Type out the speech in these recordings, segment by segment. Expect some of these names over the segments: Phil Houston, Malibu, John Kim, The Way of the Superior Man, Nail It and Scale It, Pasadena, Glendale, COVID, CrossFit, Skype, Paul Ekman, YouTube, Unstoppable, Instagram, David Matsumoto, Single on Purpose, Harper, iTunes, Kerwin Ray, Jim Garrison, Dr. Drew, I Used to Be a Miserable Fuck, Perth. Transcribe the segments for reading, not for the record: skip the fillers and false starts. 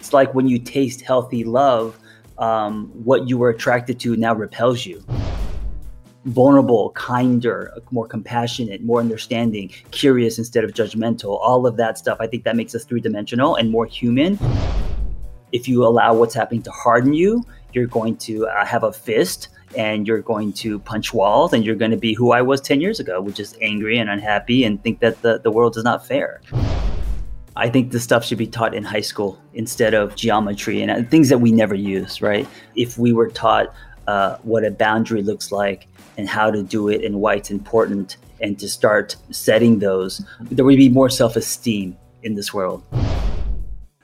It's like when you taste healthy love, what you were attracted to now repels you. Vulnerable, kinder, more compassionate, more understanding, curious instead of judgmental, all of that stuff. I think that makes us three-dimensional and more human. If you allow what's happening to harden you, you're going to have a fist and you're going to punch walls and you're going to be who I was 10 years ago, which is angry and unhappy and think that the world is not fair. I think this stuff should be taught in high school instead of geometry and things that we never use, right? If we were taught what a boundary looks like and how to do it and why it's important and to start setting those, there would be more self-esteem in this world.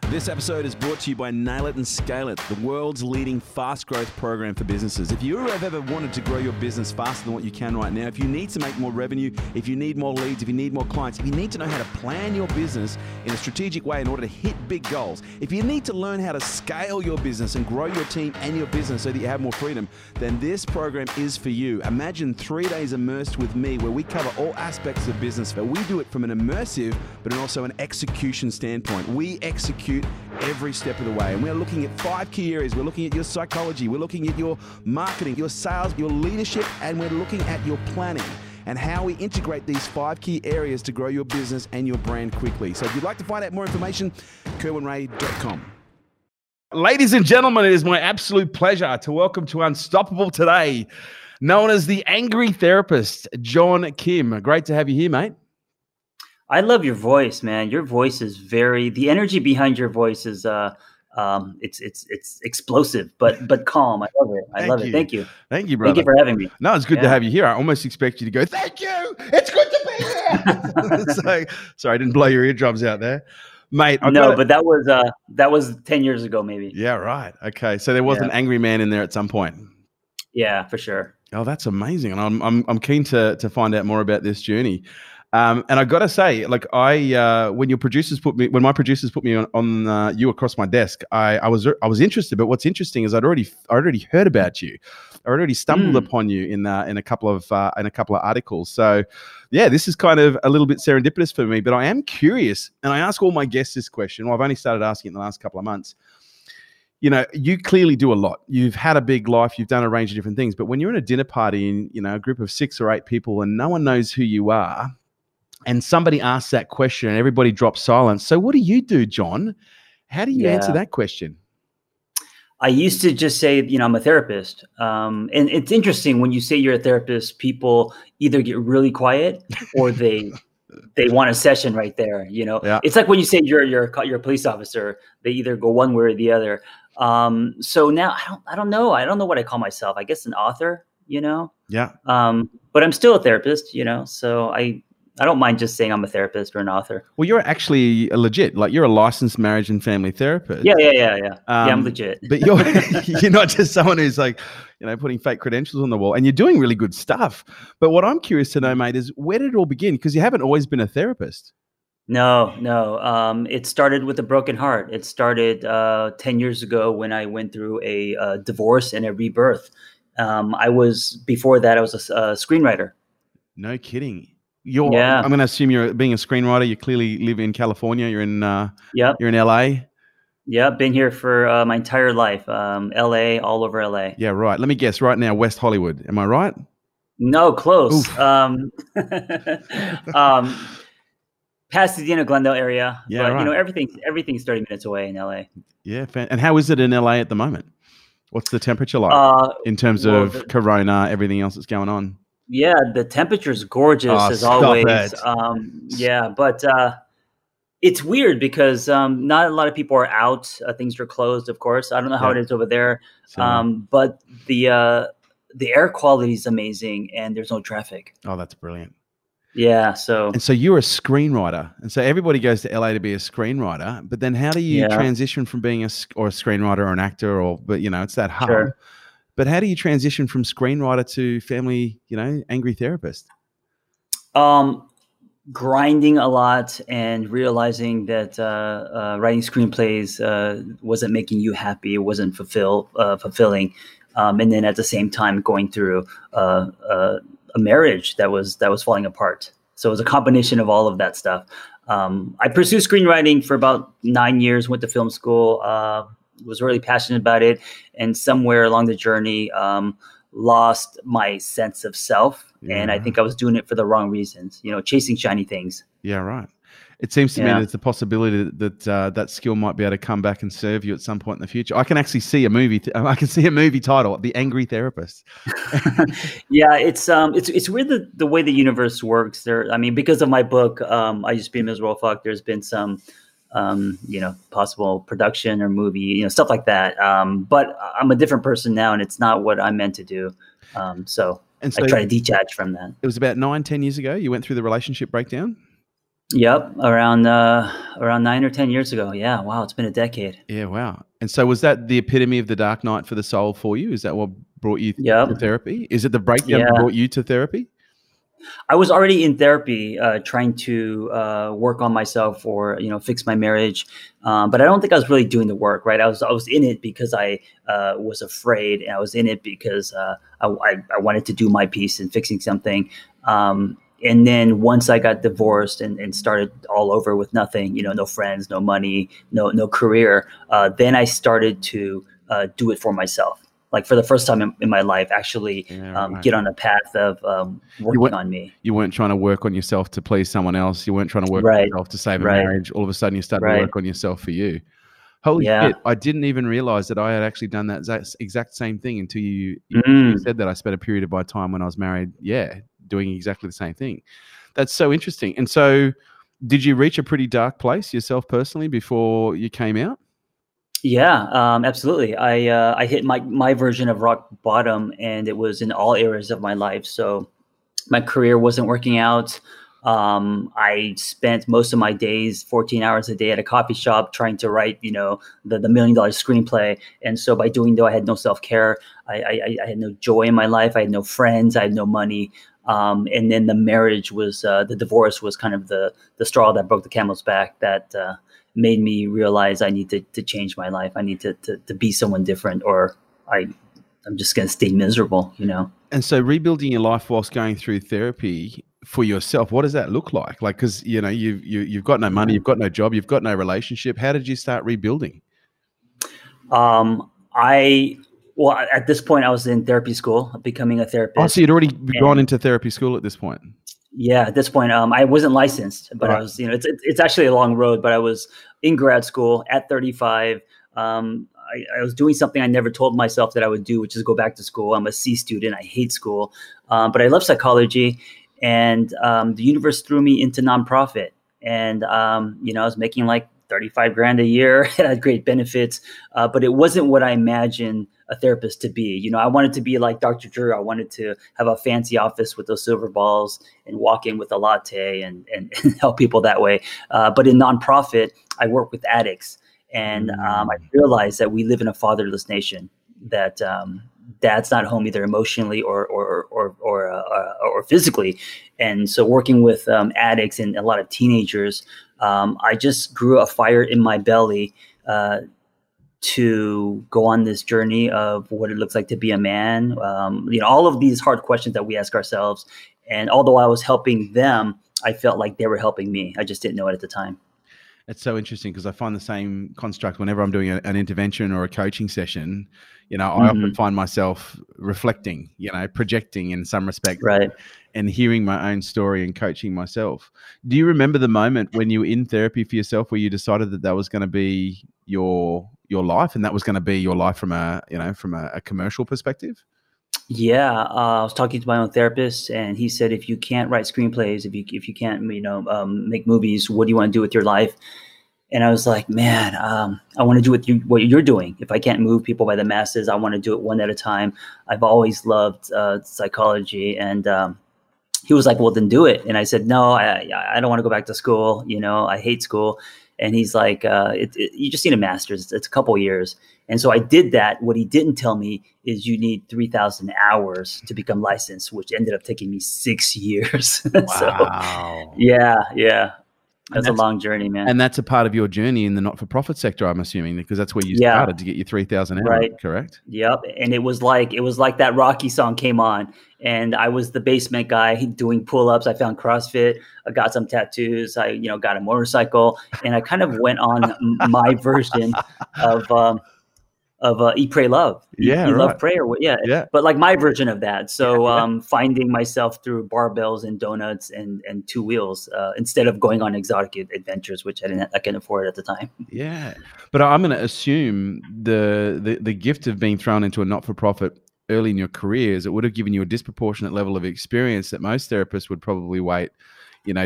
This episode is brought to you by Nail It and Scale It, the world's leading fast growth program for businesses. If you have ever wanted to grow your business faster than what you can right now, if you need to make more revenue, if you need more leads, if you need more clients, if you need to know how to plan your business in a strategic way in order to hit big goals, if you need to learn how to scale your business and grow your team and your business so that you have more freedom, then this program is for you. Imagine 3 days immersed with me where we cover all aspects of business, but we do it from an immersive but also an execution standpoint. We execute every step of the way, and we're looking at 5 key areas. We're looking at your psychology, we're looking at your marketing, your sales, your leadership, and we're looking at your planning and how we integrate these 5 key areas to grow your business and your brand quickly. So if you'd like to find out more information, kerwinray.com. Ladies and gentlemen, it is my absolute pleasure to welcome to Unstoppable today, known as the Angry Therapist, John Kim. Great to have you here, mate. I love your voice, man. Your voice is the energy behind your voice is it's explosive, but calm. I love it. I love it. Thank you. Thank you, brother. Thank you for having me. No, it's good to have you here. I almost expect you to go, thank you. It's good to be here. Sorry, I didn't blow your eardrums out there. Mate, but that was 10 years ago, maybe. Yeah, right. Okay. So there was an angry man in there at some point. Yeah, for sure. Oh, that's amazing. And I'm keen to find out more about this journey. And I gotta say, like when my producers put me on you across my desk, I was interested. But what's interesting is I already heard about you, I already stumbled upon you in a couple of articles. So, yeah, this is kind of a little bit serendipitous for me. But I am curious, and I ask all my guests this question. Well, I've only started asking it in the last couple of months. You know, you clearly do a lot. You've had a big life. You've done a range of different things. But when you're in a dinner party and a group of 6 or 8 people, and no one knows who you are. And somebody asks that question and everybody drops silence. So what do you do, John? How do you answer that question? I used to just say, I'm a therapist. And it's interesting when you say you're a therapist, people either get really quiet or they want a session right there. It's like when you say you're a police officer, they either go one way or the other. So now I don't know. I don't know what I call myself. I guess an author, Yeah. But I'm still a therapist, so I don't mind just saying I'm a therapist or an author. Well, you're actually legit. Like you're a licensed marriage and family therapist. Yeah. I'm legit. But you're not just someone who's like, putting fake credentials on the wall. And you're doing really good stuff. But what I'm curious to know, mate, is where did it all begin? Because you haven't always been a therapist. No. It started with a broken heart. It started 10 years ago when I went through a divorce and a rebirth. Before that, I was a screenwriter. No kidding. I'm going to assume you're being a screenwriter. You clearly live in California. You're in You're in LA. Yeah, been here for my entire life. LA, all over LA. Yeah, right. Let me guess. Right now, West Hollywood. Am I right? No, close. Pasadena, Glendale area. Yeah, but, right. Everything's 30 minutes away in LA. Yeah, and how is it in LA at the moment? What's the temperature like in terms of Corona, everything else that's going on? Yeah, the temperature is gorgeous as always. But it's weird because not a lot of people are out. Things are closed, of course. I don't know how it is over there, but the air quality is amazing and there's no traffic. Oh, that's brilliant. Yeah. So you're a screenwriter, and so everybody goes to LA to be a screenwriter. But then, how do you transition from being a screenwriter or an actor, or it's that hard. Sure. But how do you transition from screenwriter to family, angry therapist? Grinding a lot and realizing that writing screenplays wasn't making you happy. It wasn't fulfilling. And then at the same time going through a marriage that was falling apart. So it was a combination of all of that stuff. I pursued screenwriting for about 9 years, went to film school, was really passionate about it. And somewhere along the journey, lost my sense of self. Yeah. And I think I was doing it for the wrong reasons, you know, chasing shiny things. Yeah, right. It seems to me there's the possibility that that skill might be able to come back and serve you at some point in the future. I can actually see a movie. I can see a movie title, The Angry Therapist. Yeah, it's weird the way the universe works. There, I mean, because of my book, I Used to Be a Miserable Fuck. There's been some, you know, possible production or movie, you know, stuff like that. But I'm a different person now, and it's not what I'm meant to do. So I try to detach from that. It was about 9-10 years ago. You went through the relationship breakdown. Yep, around 9 or 10 years ago. Yeah, wow, it's been a decade. Yeah, wow. And so was that the epitome of the dark night for the soul for you? Is that what brought you to therapy? Is it the breakdown that brought you to therapy? I was already in therapy, trying to work on myself or, you know, fix my marriage. But I don't think I was really doing the work, right? I was in it because I was afraid, and I was in it because I wanted to do my piece in fixing something. And then once I got divorced and started all over with nothing, you know, no friends, no money, no career, then I started to do it for myself. Like for the first time in my life, actually get on a path of working on me. You weren't trying to work on yourself to please someone else. You weren't trying to work on yourself to save a marriage. All of a sudden you started to work on yourself for you. Holy shit, I didn't even realize that I had actually done that exact same thing until you said that. I spent a period of my time when I was married, doing exactly the same thing. That's so interesting. And so did you reach a pretty dark place yourself personally before you came out? Yeah, absolutely. I hit my version of rock bottom, and it was in all areas of my life. So my career wasn't working out. I spent most of my days, 14 hours a day at a coffee shop trying to write, you know, the $1 million screenplay. And so by doing that, I had no self-care. I had no joy in my life. I had no friends. I had no money. And then the marriage was, the divorce was kind of the straw that broke the camel's back that made me realize I need to change my life. I need to be someone different, or I'm just going to stay miserable, you know? And so rebuilding your life whilst going through therapy for yourself, what does that look like? Like, cause you know, you've got no money, you've got no job, you've got no relationship. How did you start rebuilding? Well, at this point, I was in therapy school, becoming a therapist. Oh, so you'd already gone into therapy school at this point? Yeah, at this point, I wasn't licensed, but I was, you know, it's actually a long road, but I was in grad school at 35. I was doing something I never told myself that I would do, which is go back to school. I'm a C student. I hate school, but I love psychology, and the universe threw me into nonprofit, and, you know, I was making like 35 grand a year. It had great benefits, but it wasn't what I imagined a therapist to be. You know, I wanted to be like Dr. Drew. I wanted to have a fancy office with those silver balls and walk in with a latte and help people that way. But in nonprofit, I work with addicts, and I realized that we live in a fatherless nation. That dad's not home either emotionally or physically, and so working with addicts and a lot of teenagers, I just grew a fire in my belly to go on this journey of what it looks like to be a man. You know, all of these hard questions that we ask ourselves. And although I was helping them, I felt like they were helping me. I just didn't know it at the time. It's so interesting because I find the same construct whenever I'm doing an intervention or a coaching session. You know, I often find myself reflecting, you know, projecting in some respect, and hearing my own story and coaching myself. Do you remember the moment when you were in therapy for yourself where you decided that was going to be your life, and that was going to be your life from a commercial perspective? Yeah, I was talking to my own therapist, and he said, if you can't write screenplays, if you can't, you know, make movies, what do you want to do with your life? And I was like, man, I want to do what you're doing. If I can't move people by the masses, I want to do it one at a time. I've always loved psychology. And he was like, well, then do it. And I said, no, I don't want to go back to school. You know, I hate school. And he's like, you just need a master's. It's a couple years. And so I did that. What he didn't tell me is you need 3,000 hours to become licensed, which ended up taking me 6 years. Wow. So, yeah. That's a long journey, man. And that's a part of your journey in the not-for-profit sector, I'm assuming, because that's where you started to get your 3,000 hours, correct? Yep. And it was like that Rocky song came on, and I was the basement guy doing pull-ups. I found CrossFit. I got some tattoos. I, got a motorcycle, and I kind of went on my version of Eat, Pray, Love. Yeah, right. Love, Pray. Yeah. But like my version of that. So finding myself through barbells and donuts and two wheels instead of going on exotic adventures, which I couldn't afford at the time. Yeah. But I'm going to assume the gift of being thrown into a not-for-profit early in your career is it would have given you a disproportionate level of experience that most therapists would probably wait,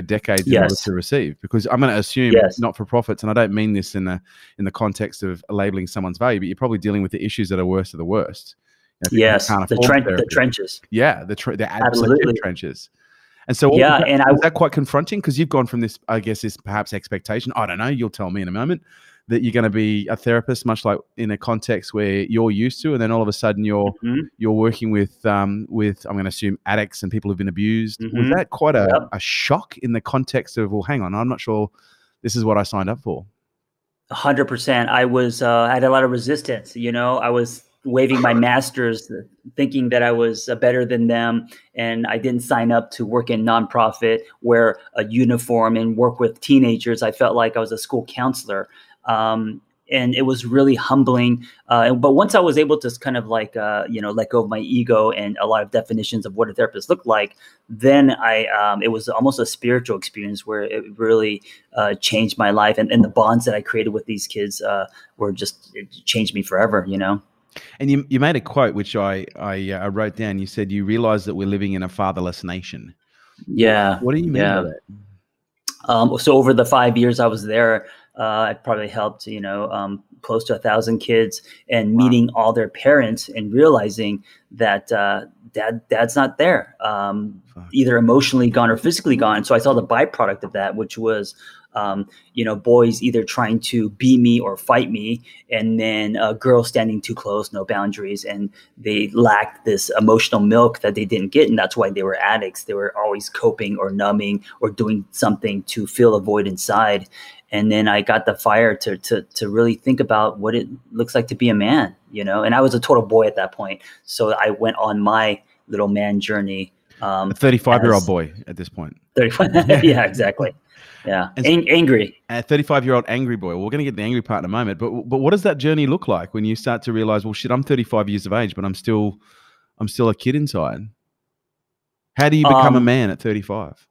decades in order to receive, because I'm going to assume not-for-profits, and I don't mean this in the context of labeling someone's value, but you're probably dealing with the issues that are worst of the worst. The trenches. Yeah, the absolute trenches. And so was that quite confronting? Because you've gone from this, I guess, is perhaps expectation, I don't know, you'll tell me in a moment, that you're going to be a therapist, much like in a context where you're used to, and then all of a sudden you're working with I'm going to assume addicts and people who've been abused. Mm-hmm. Was that quite a shock in the context of, well, hang on, I'm not sure this is what I signed up for? 100%. I had a lot of resistance. I was waving my masters, thinking that I was better than them, and I didn't sign up to work in nonprofit, wear a uniform, and work with teenagers. I felt like I was a school counselor. And it was really humbling. But once I was able to kind of let go of my ego and a lot of definitions of what a therapist looked like, then it was almost a spiritual experience where it really changed my life. And the bonds that I created with these kids it changed me forever, And you made a quote, which I wrote down. You said, you realize that we're living in a fatherless nation. Yeah. What do you mean by that? So over the 5 years I was there, I probably helped, close to 1,000 kids, and meeting all their parents and realizing that dad's not there, either emotionally gone or physically gone. So I saw the byproduct of that, which was, boys either trying to be me or fight me, and then girls standing too close, no boundaries. And they lacked this emotional milk that they didn't get. And that's why they were addicts. They were always coping or numbing or doing something to fill a void inside. And then I got the fire to really think about what it looks like to be a man, and I was a total boy at that point. So I went on my little man journey. A 35-year-old boy at this point. 35. Yeah, exactly. Yeah. Angry. A 35-year-old angry boy. Well, we're going to get the angry part in a moment, but what does that journey look like when you start to realize, well, shit, I'm 35 years of age, but I'm still a kid inside? How do you become a man at 35?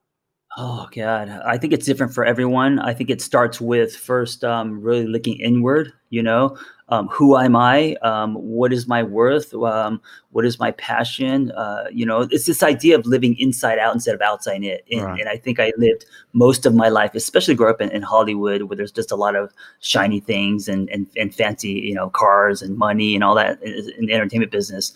Oh, God. I think it's different for everyone. I think it starts with first really looking inward, who am I? What is my worth? What is my passion? It's this idea of living inside out instead of outside in. Right. And I think I lived most of my life, especially grew up in Hollywood, where there's just a lot of shiny things and fancy, cars and money and all that in the entertainment business.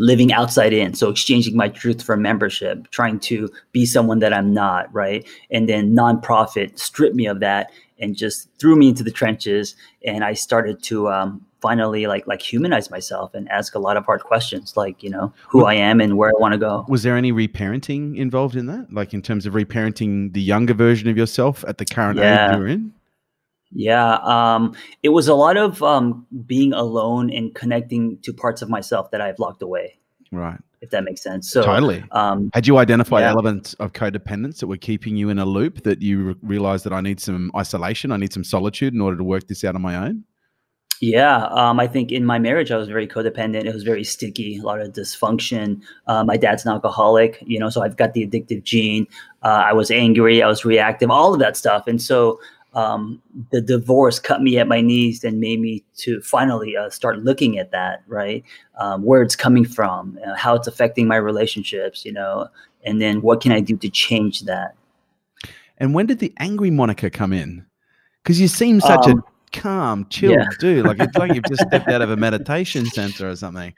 Living outside in, so exchanging my truth for membership, trying to be someone that I'm not, right? And then nonprofit stripped me of that and just threw me into the trenches. And I started to finally like humanize myself and ask a lot of hard questions, like, who I am and where I want to go. Was there any reparenting involved in that? Like in terms of reparenting the younger version of yourself at the current age you're in? Yeah. It was a lot of being alone and connecting to parts of myself that I've locked away. Right. If that makes sense. So totally. Had you identified elements of codependence that were keeping you in a loop that you realized that I need some isolation, I need some solitude in order to work this out on my own? Yeah. I think in my marriage, I was very codependent. It was very sticky, a lot of dysfunction. My dad's an alcoholic, so I've got the addictive gene. I was angry. I was reactive, all of that stuff. And so the divorce cut me at my knees and made me to finally start looking at that, right? Where it's coming from, how it's affecting my relationships, and then what can I do to change that? And when did the angry moniker come in? Because you seem such a calm, chilled dude. Like it's like you've just stepped out of a meditation center or something.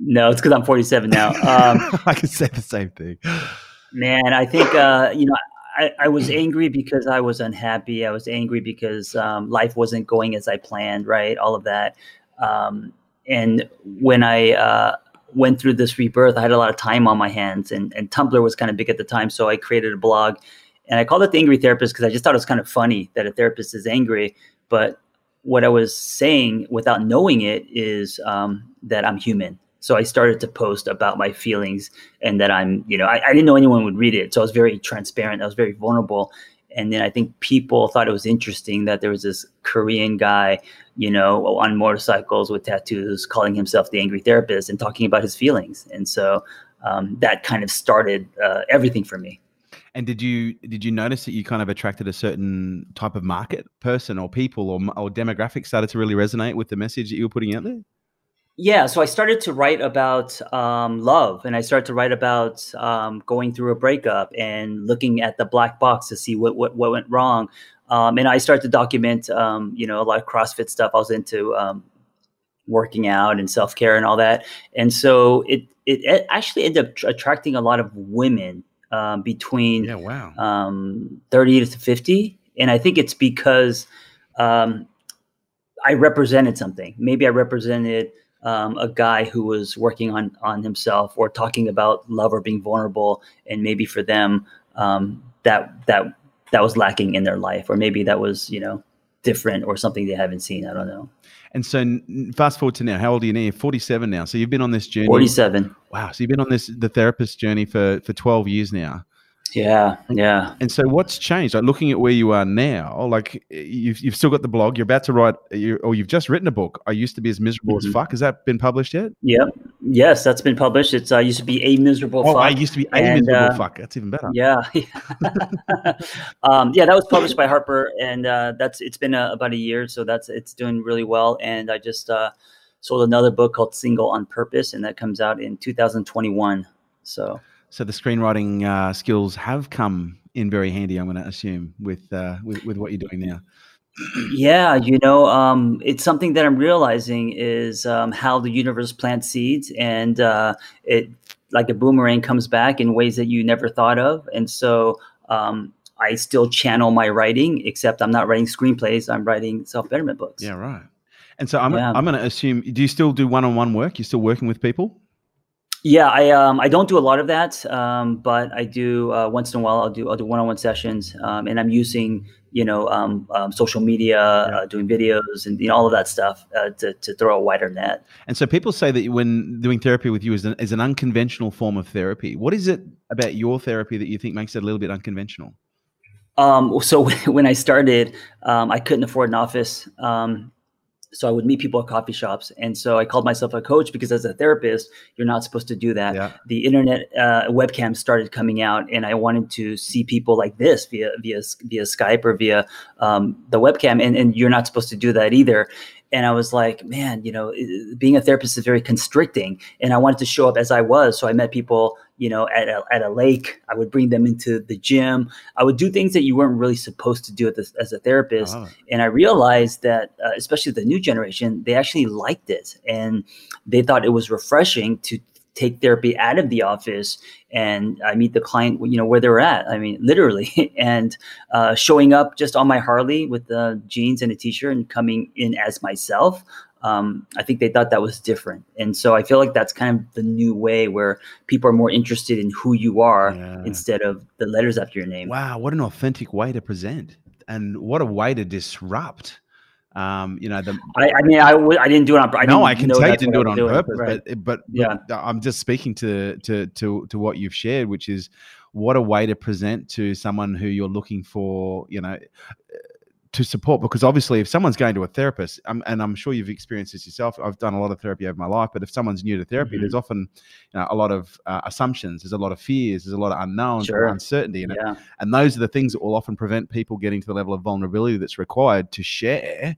No, it's because I'm 47 now. I could say the same thing. Man, I think, I was angry because I was unhappy. I was angry because life wasn't going as I planned, right? All of that. And when I went through this rebirth, I had a lot of time on my hands, and Tumblr was kind of big at the time. So I created a blog And I called it The Angry Therapist because I just thought it was kind of funny that a therapist is angry. But what I was saying without knowing it is that I'm human. So I started to post about my feelings and that I'm, you know, I didn't know anyone would read it. So I was very transparent. I was very vulnerable. And then I think people thought it was interesting that there was this Korean guy, you know, on motorcycles with tattoos calling himself the angry therapist and talking about his feelings. And so that kind of started everything for me. And did you notice that you kind of attracted a certain type of market, person or people or demographic started to really resonate with the message that you were putting out there? Yeah. So I started to write about love, and I started to write about going through a breakup and looking at the black box to see what went wrong. And I started to document, you know, a lot of CrossFit stuff. I was into working out and self-care and all that. And so it actually ended up attracting a lot of women between 30 to 50. And I think it's because I represented something. Maybe I represented a guy who was working on himself or talking about love or being vulnerable. And maybe for them, that was lacking in their life, or maybe that was, you know, different or something they haven't seen. I don't know. And so fast forward to now, how old are you now? 47 now. So you've been on this journey. 47. Wow. So you've been on the therapist journey for 12 years now. Yeah. Yeah. And so what's changed? Like, looking at where you are now, like you've still got the blog, you're about to write, or you've just written a book, I Used to Be as Miserable as Fuck. Has that been published yet? Yeah. Yes, that's been published. It's I Used to Be a Miserable Fuck. Oh, I Used to Be a Miserable Fuck. That's even better. Yeah. That was published by Harper, and it's been about a year, so it's doing really well. And I just sold another book called Single on Purpose, and that comes out in 2021. So the screenwriting skills have come in very handy, I'm going to assume, with what you're doing now. Yeah, you know, it's something that I'm realizing is how the universe plants seeds, and it, like a boomerang, comes back in ways that you never thought of. And so I still channel my writing, except I'm not writing screenplays. I'm writing self-betterment books. Yeah, right. And so I'm going to assume, do you still do one-on-one work? You're still working with people? Yeah, I don't do a lot of that, but I do once in a while. I'll do one-on-one sessions, and I'm using social media, doing videos, and all of that stuff to throw a wider net. And so people say that when doing therapy with you is an unconventional form of therapy. What is it about your therapy that you think makes it a little bit unconventional? So when I started, I couldn't afford an office. So I would meet people at coffee shops. And so I called myself a coach because as a therapist, you're not supposed to do that. Yeah. The internet webcams started coming out, and I wanted to see people like this via Skype or via the webcam. And you're not supposed to do that either. And I was like, man, you know, being a therapist is very constricting. And I wanted to show up as I was. So I met people, you know, at a lake. I would bring them into the gym. I would do things that you weren't really supposed to do as a therapist. Oh. And I realized that, especially the new generation, they actually liked it. And they thought it was refreshing to take therapy out of the office, and I meet the client, you know, where they're at. I mean, literally, and showing up just on my Harley with the jeans and a t-shirt and coming in as myself. I think they thought that was different. And so I feel like that's kind of the new way, where people are more interested in who you are instead of the letters after your name. Wow. What an authentic way to present, and what a way to disrupt. I didn't do it on purpose. No, I can tell you didn't do it on purpose, right. but I'm just speaking to what you've shared, which is what a way to present to someone who you're looking for, you know, to support. Because obviously if someone's going to a therapist, and I'm sure you've experienced this yourself, I've done a lot of therapy over my life, but if someone's new to therapy, there's often, you know, a lot of assumptions, there's a lot of fears, there's a lot of unknowns, uncertainty, and those are the things that will often prevent people getting to the level of vulnerability that's required to share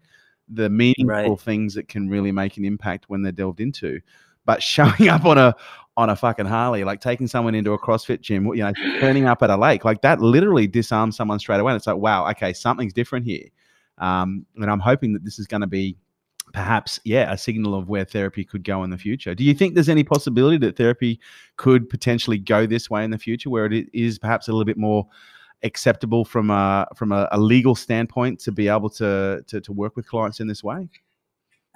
the meaningful things that can really make an impact when they're delved into. But showing up on a fucking Harley, like taking someone into a CrossFit gym, you know, turning up at a lake, like that literally disarms someone straight away. And it's like, wow, okay, something's different here. And I'm hoping that this is going to be perhaps, a signal of where therapy could go in the future. Do you think there's any possibility that therapy could potentially go this way in the future, where it is perhaps a little bit more acceptable from a legal standpoint to be able to work with clients in this way?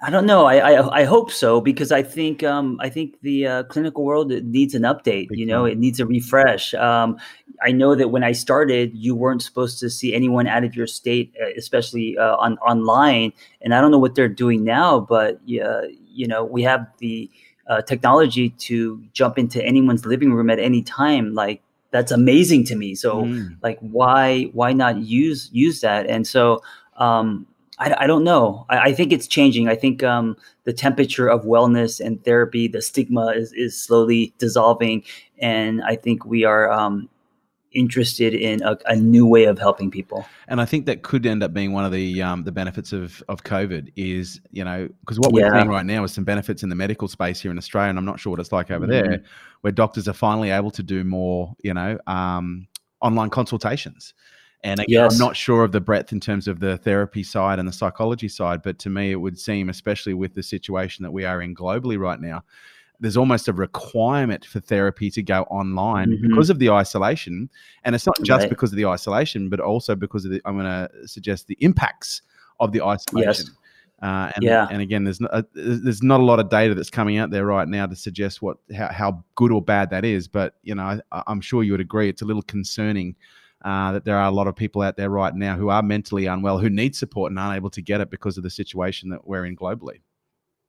I don't know. I hope so, because I think the clinical world needs an update. You know, it needs a refresh. I know that when I started, you weren't supposed to see anyone out of your state, especially online. And I don't know what they're doing now, but you know, we have the technology to jump into anyone's living room at any time. Like, that's amazing to me. So, like, why not use that? And so. I don't know. I think it's changing. I think the temperature of wellness and therapy, the stigma is slowly dissolving. And I think we are interested in a new way of helping people. And I think that could end up being one of the benefits of COVID is, you know, because what we're seeing right now is some benefits in the medical space here in Australia. And I'm not sure what it's like over there, where doctors are finally able to do more, you know, online consultations. And again, I'm not sure of the breadth in terms of the therapy side and the psychology side, but to me, it would seem, especially with the situation that we are in globally right now, there's almost a requirement for therapy to go online because of the isolation. And it's not just because of the isolation, but also because of the, I'm going to suggest, the impacts of the isolation. Yes. And again, there's not a lot of data that's coming out there right now to suggest how good or bad that is. But, you know, I'm sure you would agree, it's a little concerning that there are a lot of people out there right now who are mentally unwell, who need support and aren't able to get it because of the situation that we're in globally.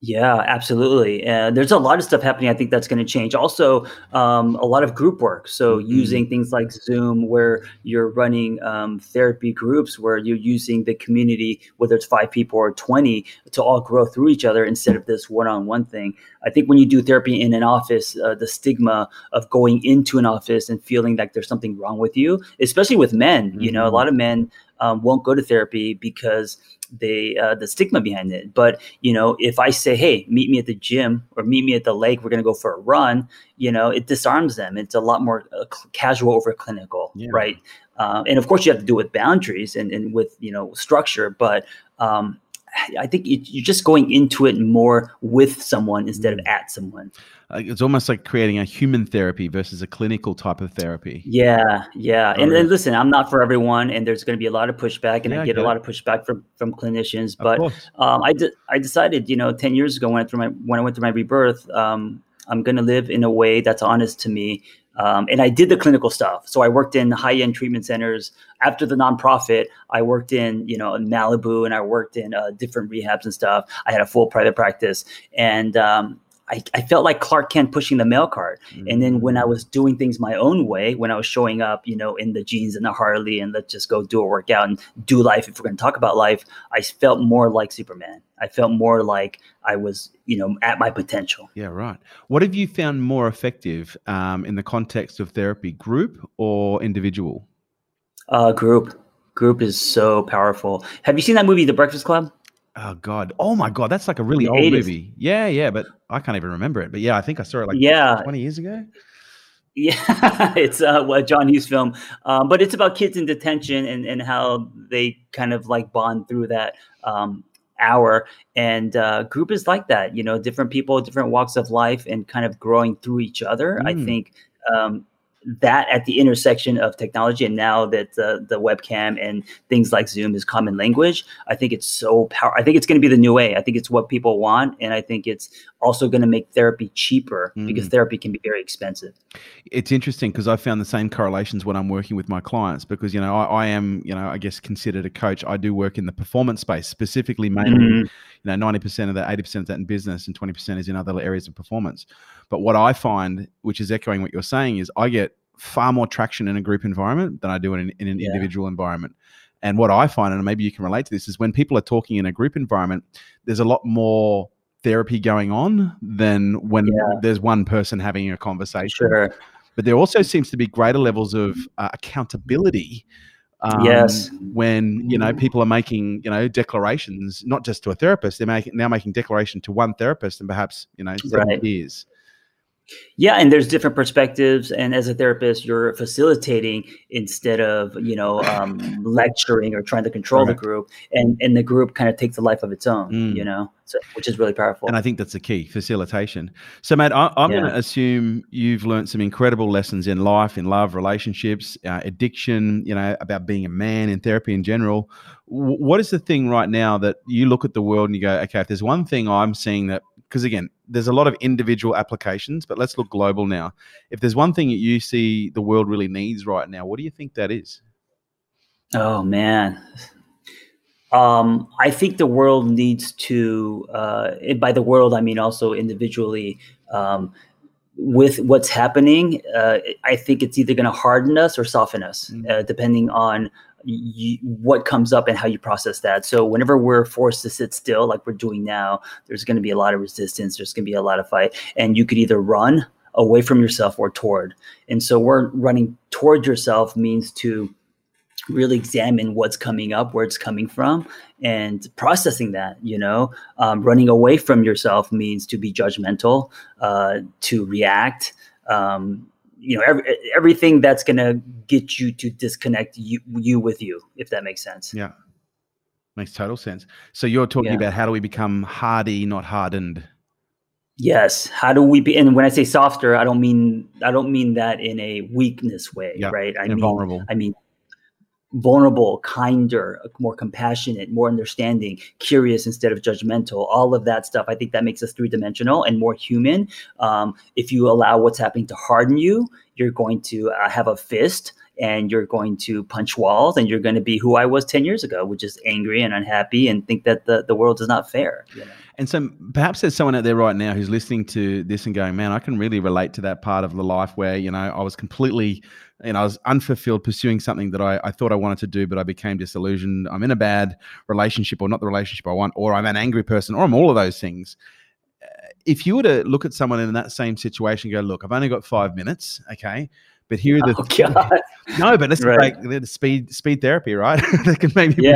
Yeah, absolutely. There's a lot of stuff happening. I think that's going to change. Also, a lot of group work. So using things like Zoom, where you're running therapy groups, where you're using the community, whether it's 5 people or 20, to all grow through each other instead of this one-on-one thing. I think when you do therapy in an office, the stigma of going into an office and feeling like there's something wrong with you, especially with men, you know, a lot of men won't go to therapy because they the stigma behind it. But, you know, if I say, hey, meet me at the gym or meet me at the lake, we're going to go for a run, you know, it disarms them. It's a lot more casual over clinical, right? And of course, you have to do it with boundaries and with, you know, structure. But I think you're just going into it more with someone instead of at someone. It's almost like creating a human therapy versus a clinical type of therapy. Yeah, yeah. And listen, I'm not for everyone, and there's going to be a lot of pushback, and I get a lot of pushback from clinicians. But I decided, you know, 10 years ago when I went through my rebirth, I'm going to live in a way that's honest to me. And I did the clinical stuff. So I worked in high-end treatment centers. After the nonprofit, I worked in, you know, in Malibu, and I worked in different rehabs and stuff. I had a full private practice, and I felt like Clark Kent pushing the mail cart. And then when I was doing things my own way, when I was showing up, you know, in the jeans and the Harley, and let's just go do a workout and do life, if we're going to talk about life, I felt more like Superman. I felt more like I was, you know, at my potential. Yeah, right. What have you found more effective in the context of therapy, group or individual? Group. Group is so powerful. Have you seen that movie, The Breakfast Club? Oh, God. Oh, my God. That's like a really old 80s. Movie. Yeah, yeah. But I can't even remember it. But, yeah, I think I saw it like 20 years ago. Yeah, it's a John Hughes film. But it's about kids in detention and how they kind of like bond through that hour. And group is like that, you know, different people, different walks of life, and kind of growing through each other. I think that at the intersection of technology, and now that the webcam and things like Zoom is common language, I think it's so powerful. I think it's going to be the new way. I think it's what people want. And I think it's also going to make therapy cheaper because therapy can be very expensive. It's interesting because I found the same correlations when I'm working with my clients because, you know, I am, you know, I guess considered a coach. I do work in the performance space specifically, mainly, you know, 90% of that, 80% of that in business and 20% is in other areas of performance. But what I find, which is echoing what you're saying, is I get far more traction in a group environment than I do in an individual environment. And what I find, and maybe you can relate to this, is when people are talking in a group environment, there's a lot more therapy going on than when there's one person having a conversation. Sure. But there also seems to be greater levels of accountability when, you know, people are making, you know, declarations, not just to a therapist, they're now making declaration to one therapist and perhaps, you know, 7 years. Yeah, and there's different perspectives, and as a therapist, you're facilitating instead of lecturing or trying to control the group, and the group kind of takes a life of its own, so, which is really powerful. And I think that's the key, facilitation. So, Matt, I'm going to assume you've learned some incredible lessons in life, in love, relationships, addiction, about being a man, in therapy in general. What is the thing right now that you look at the world and you go, okay, if there's one thing I'm seeing that, because again, there's a lot of individual applications, but let's look global now. If there's one thing that you see the world really needs right now, what do you think that is? Oh, man. I think the world needs to, and by the world, I mean also individually, with what's happening, I think it's either going to harden us or soften us, depending on what comes up and how you process that. So whenever we're forced to sit still, like we're doing now, there's going to be a lot of resistance. There's going to be a lot of fight, and you could either run away from yourself or toward. And so we're running toward yourself means to really examine what's coming up, where it's coming from, and processing that, running away from yourself means to be judgmental, to react, everything that's going to get you to disconnect you with you, if that makes sense. Yeah. Makes total sense. So you're talking about how do we become hardy, not hardened? Yes. How do we be? And when I say softer, I don't mean that in a weakness way, right? I mean, vulnerable. I mean, vulnerable, kinder, more compassionate, more understanding, curious instead of judgmental, all of that stuff. I think that makes us three-dimensional and more human. If you allow what's happening to harden you, you're going to have a fist and you're going to punch walls and you're going to be who I was 10 years ago, which is angry and unhappy and think that the world is not fair. And so perhaps there's someone out there right now who's listening to this and going, man, I can really relate to that part of the life where, I was completely, I was unfulfilled pursuing something that I thought I wanted to do, but I became disillusioned. I'm in a bad relationship or not the relationship I want, or I'm an angry person, or I'm all of those things. If you were to look at someone in that same situation, go, look, I've only got 5 minutes, okay? But here are the speed therapy, right? That can maybe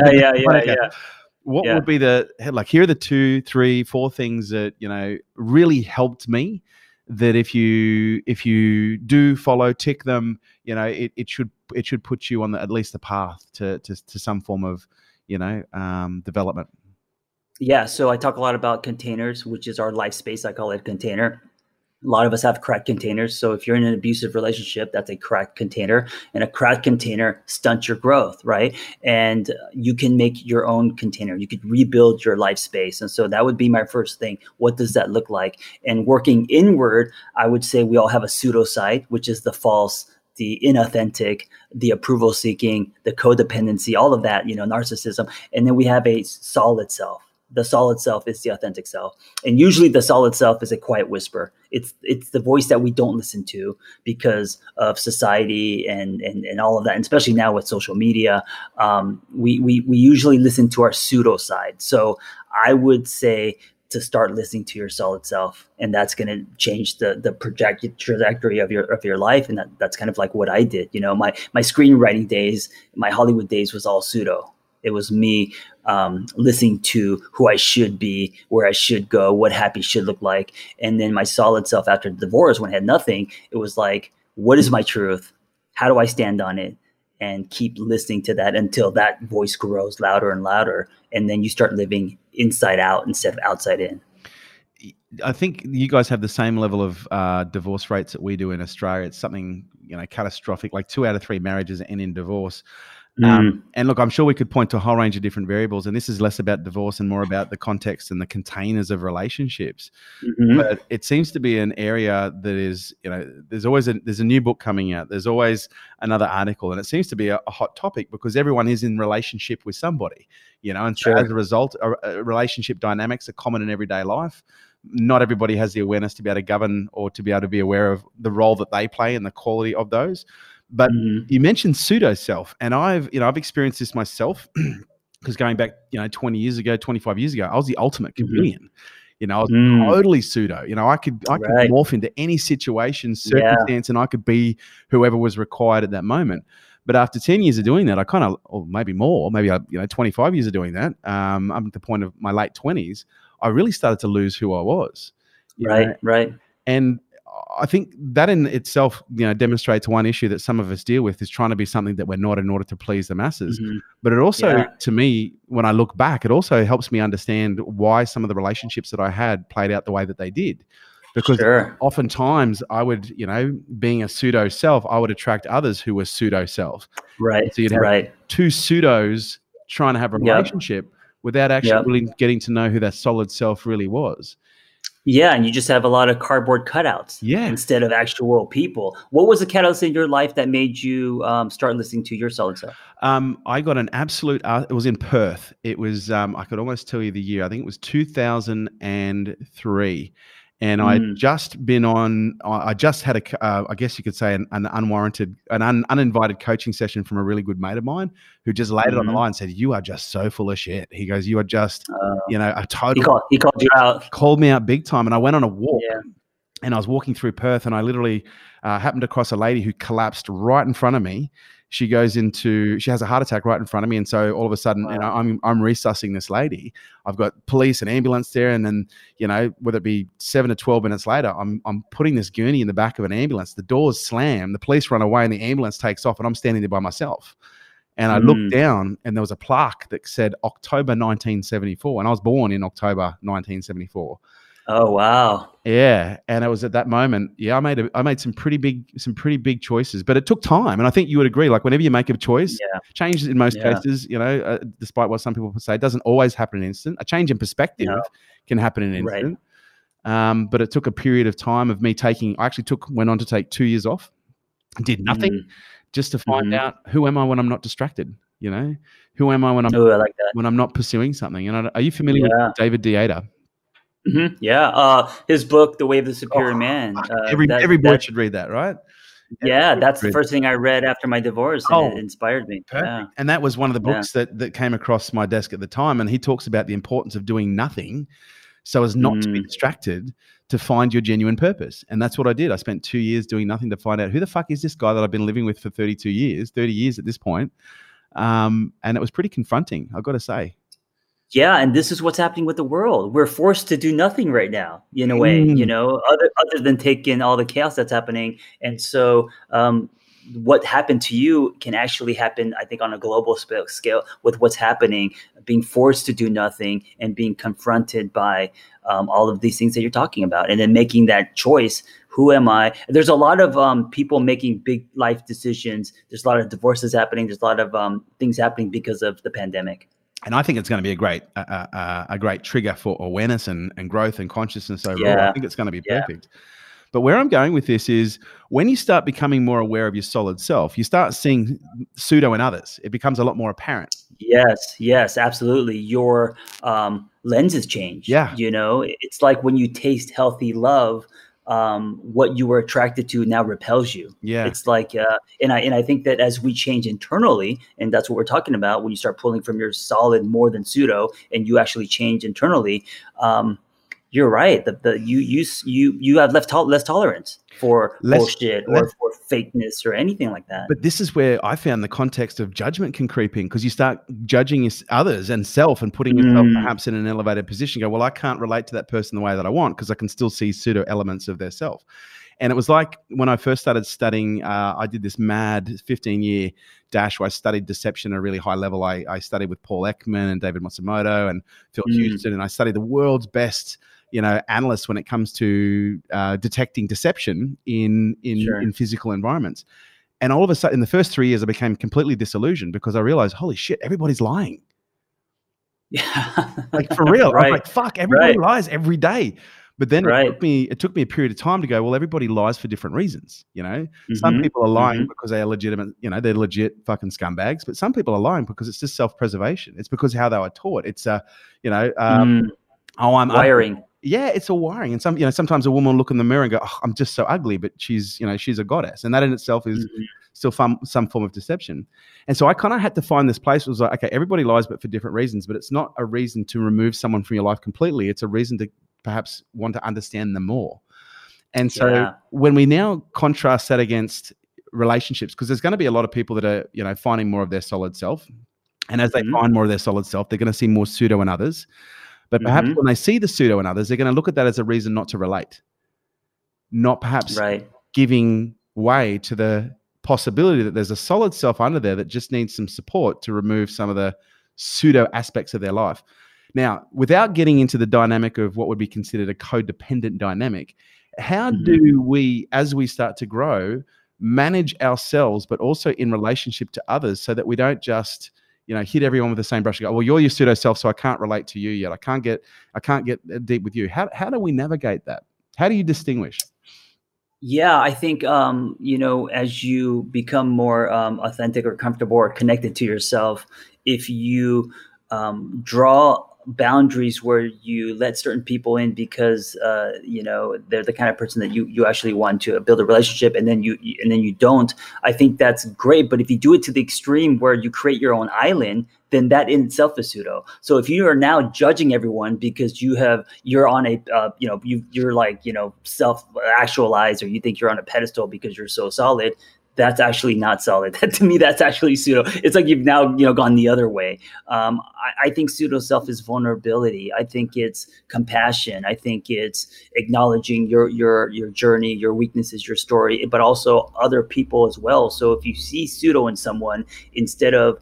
What would be here are the 2, 3, 4 things that, really helped me that if you do follow, tick them, it should put you on at least the path to some form of, development. Yeah. So I talk a lot about containers, which is our life space. I call it a container. A lot of us have cracked containers. So if you're in an abusive relationship, that's a cracked container, and a cracked container stunts your growth, right? And you can make your own container. You could rebuild your life space. And so that would be my first thing. What does that look like? And working inward, I would say we all have a pseudosite, which is the false, the inauthentic, the approval seeking, the codependency, all of that, narcissism. And then we have a solid self. The solid self is the authentic self. And usually the solid self is a quiet whisper. It's the voice that we don't listen to because of society and all of that, and especially now with social media. We usually listen to our pseudo side. So I would say to start listening to your solid self, and that's going to change the projected trajectory of your life. And that's kind of like what I did. My screenwriting days, my Hollywood days was all pseudo. It was me listening to who I should be, where I should go, what happy should look like. And then my solid self after the divorce, when I had nothing, it was like, what is my truth? How do I stand on it? And keep listening to that until that voice grows louder and louder. And then you start living inside out instead of outside in. I think you guys have the same level of divorce rates that we do in Australia. It's something, catastrophic, like 2 out of 3 marriages end in divorce. And look, I'm sure we could point to a whole range of different variables, and this is less about divorce and more about the context and the containers of relationships. Mm-hmm. But it seems to be an area that is, there's a new book coming out. There's always another article, and it seems to be a hot topic because everyone is in relationship with somebody, and so as a result, relationship dynamics are common in everyday life. Not everybody has the awareness to be able to govern or to be able to be aware of the role that they play and the quality of those. But you mentioned pseudo self, and I've experienced this myself because going back, 25 years ago, I was the ultimate chameleon. I was totally pseudo. I could morph into any situation, circumstance, and I could be whoever was required at that moment. But after 10 years of doing that, I kind of, or maybe more, 25 years of doing that, up at the point of my late 20s, I really started to lose who I was. Right. And I think that in itself, you know, demonstrates one issue that some of us deal with is trying to be something that we're not in order to please the masses. Mm-hmm. But it also, to me, when I look back, it also helps me understand why some of the relationships that I had played out the way that they did. Because oftentimes I would, you know, being a pseudo self, I would attract others who were pseudo self. Right. So you'd have two pseudos trying to have a relationship without actually really getting to know who that solid self really was. Yeah, and you just have a lot of cardboard cutouts instead of actual people. What was the catalyst in your life that made you start listening to your solid self? I got an absolute – it was in Perth. It was I could almost tell you the year. I think it was 2003. And I'd just been on – I just had a I guess you could say an uninvited coaching session from a really good mate of mine who just laid it on the line and said, you are just so full of shit. He goes, you are just, you know, a total – He called you out. Called me out big time. And I went on a walk and I was walking through Perth and I literally happened across a lady who collapsed right in front of me. She goes into, she has a heart attack right in front of me. And so all of a sudden, you know, I'm resuscitating this lady. I've got police and ambulance there. And then, you know, whether it be 7 to 12 minutes later, I'm putting this gurney in the back of an ambulance. The doors slam, the police run away and the ambulance takes off and I'm standing there by myself. And I looked down and there was a plaque that said October 1974. And I was born in October 1974. Oh, wow. Yeah. And it was at that moment, I made some pretty big choices, but it took time. And I think you would agree, like whenever you make a choice, changes in most cases, you know, despite what some people say, it doesn't always happen in an instant. A change in perspective can happen in an instant. Right. But it took a period of time of me taking, I went on to take 2 years off, did nothing just to find out who am I when I'm not distracted, you know, who am I when I'm, when I'm not pursuing something. And are you familiar with David Deida? Mm-hmm. Yeah. His book, The Way of the Superior Man. Every boy should read that, right? That's the first thing I read after my divorce, and it inspired me. Yeah. And that was one of the books that came across my desk at the time, and he talks about the importance of doing nothing so as not to be distracted to find your genuine purpose. And that's what I did. I spent 2 years doing nothing to find out who the fuck is this guy that I've been living with for 30 years at this point. And it was pretty confronting, I've got to say. Yeah, and this is what's happening with the world. We're forced to do nothing right now, in a way, you know, other than take in all the chaos that's happening. And so what happened to you can actually happen, I think, on a global scale with what's happening, being forced to do nothing and being confronted by all of these things that you're talking about, and then making that choice. Who am I? There's a lot of people making big life decisions. There's a lot of divorces happening. There's a lot of things happening because of the pandemic. And I think it's going to be a great trigger for awareness and growth and consciousness overall. Yeah. I think it's going to be perfect. But where I'm going with this is when you start becoming more aware of your solid self, you start seeing pseudo in others. It becomes a lot more apparent. Yes, absolutely. Your lenses change. Yeah. You know, it's like when you taste healthy love, what you were attracted to now repels you. Yeah. It's like, and I think that as we change internally, and that's what we're talking about, when you start pulling from your solid more than pseudo and you actually change internally, you're right. You have less tolerance for bullshit or for fakeness or anything like that. But this is where I found the context of judgment can creep in, because you start judging others and self and putting yourself perhaps in an elevated position. You go, well, I can't relate to that person the way that I want because I can still see pseudo elements of their self. And it was like when I first started studying, I did this mad 15-year dash where I studied deception at a really high level. I studied with Paul Ekman and David Matsumoto and Phil Houston, and I studied the world's best, you know, analysts when it comes to detecting deception in physical environments. And all of a sudden, in the first 3 years, I became completely disillusioned because I realized, holy shit, everybody's lying. Yeah, like for real. I'm like, fuck, everybody lies every day. But then it took me a period of time to go, well, everybody lies for different reasons. You know, some people are lying because they are legitimate, you know, they're legit fucking scumbags, but some people are lying because it's just self-preservation. It's because how they were taught. It's you know, I'm wiring. It's a wiring. And sometimes a woman will look in the mirror and go, oh, I'm just so ugly, but she's a goddess. And that in itself is still some form of deception. And so I kind of had to find this place. It was like, okay, everybody lies, but for different reasons, but it's not a reason to remove someone from your life completely. It's a reason to perhaps want to understand them more. And so when we now contrast that against relationships, because there's going to be a lot of people that are, you know, finding more of their solid self. And as they find more of their solid self, they're going to see more pseudo in others. But perhaps when they see the pseudo in others, they're going to look at that as a reason not to relate. not perhaps giving way to the possibility that there's a solid self under there that just needs some support to remove some of the pseudo aspects of their life. Now, without getting into the dynamic of what would be considered a codependent dynamic, how do we, as we start to grow, manage ourselves, but also in relationship to others, so that we don't just, you know, hit everyone with the same brush and go, well, you're your pseudo self, so I can't relate to you yet. I can't get deep with you. How do we navigate that? How do you distinguish? Yeah, I think, you know, as you become more authentic or comfortable or connected to yourself, if you draw boundaries where you let certain people in because, you know, they're the kind of person that you actually want to build a relationship, and then you don't, I think that's great. But if you do it to the extreme where you create your own island, then that in itself is pseudo. So if you are now judging everyone because you're on a, you know, you're like, you know, self-actualized, or you think you're on a pedestal because you're so solid, that's actually not solid. That, to me, that's actually pseudo. It's like you've now, you know, gone the other way. I think pseudo self is vulnerability. I think it's compassion. I think it's acknowledging your journey, your weaknesses, your story, but also other people as well. So if you see pseudo in someone, instead of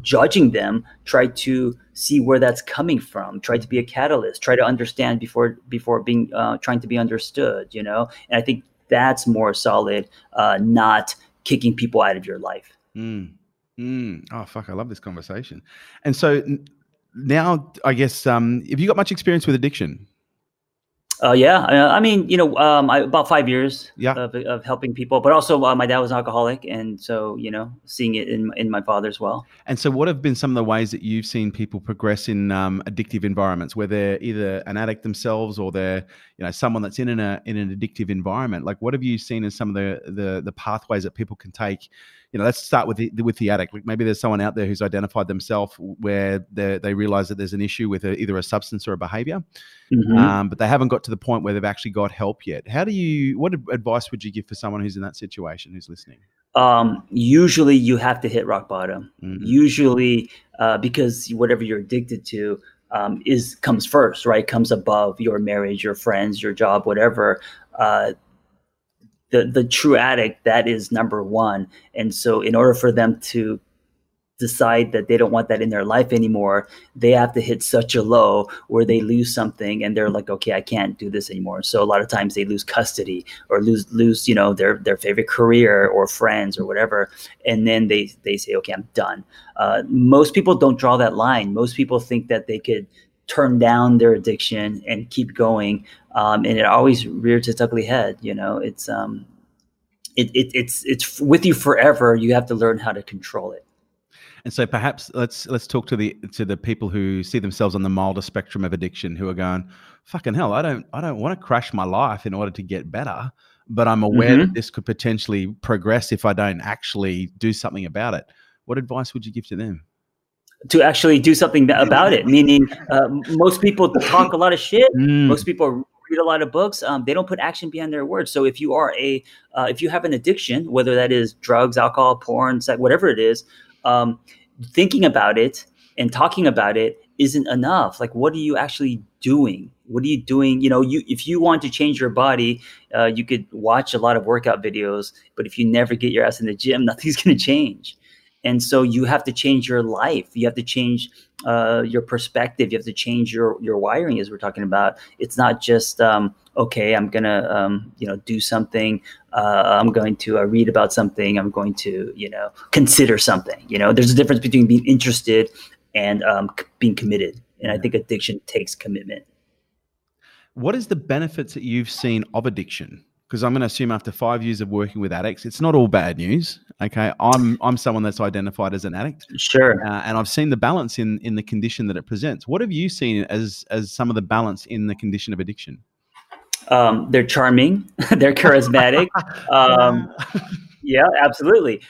judging them, try to see where that's coming from. Try to be a catalyst. Try to understand before being trying to be understood. You know, and I think that's more solid, not kicking people out of your life. Oh, fuck. I love this conversation. And so now, I guess, have you got much experience with addiction? Yeah. I mean, you know, about 5 years of helping people, but also my dad was an alcoholic. And so, you know, seeing it in my father as well. And so what have been some of the ways that you've seen people progress in addictive environments where they're either an addict themselves or they're, you know, someone that's in an addictive environment? Like, what have you seen as some of the pathways that people can take? You know, let's start with the addict. Like, maybe there's someone out there who's identified themselves where they realize that there's an issue with either a substance or a behavior, but they haven't got to the point where they've actually got help yet. What advice would you give for someone who's in that situation, who's listening? Usually you have to hit rock bottom, usually because whatever you're addicted to comes first, right? Comes above your marriage, your friends, your job, whatever. The true addict, that is number one. And so in order for them to decide that they don't want that in their life anymore, they have to hit such a low where they lose something and they're like, okay, I can't do this anymore. So a lot of times they lose custody or lose, you know, their favorite career or friends or whatever. And then they say, okay, I'm done. Most people don't draw that line. Most people think that they could turn down their addiction and keep going. And it always rears its ugly head. You know, it's with you forever. You have to learn how to control it. And so perhaps let's talk to the people who see themselves on the milder spectrum of addiction, who are going, fucking hell, I don't want to crash my life in order to get better, but I'm aware that this could potentially progress if I don't actually do something about it. What advice would you give to them? To actually do something about it, meaning most people talk a lot of shit. Most people read a lot of books. They don't put action behind their words. So if you are if you have an addiction, whether that is drugs, alcohol, porn, sex, whatever it is, thinking about it and talking about it isn't enough. Like, what are you actually doing? What are you doing? You know, if you want to change your body, you could watch a lot of workout videos, but if you never get your ass in the gym, nothing's going to change. And so you have to change your life. You have to change your perspective. You have to change your wiring, as we're talking about. It's not just, okay, I'm going to, you know, do something. I'm going to read about something. I'm going to, you know, consider something. You know, there's a difference between being interested and being committed. And I think addiction takes commitment. What is the benefits that you've seen of addiction? Because I'm going to assume after 5 years of working with addicts, it's not all bad news. Okay, I'm someone that's identified as an addict. Sure. And I've seen the balance in the condition that it presents. What have you seen as some of the balance in the condition of addiction? They're charming. They're charismatic. Yeah, absolutely.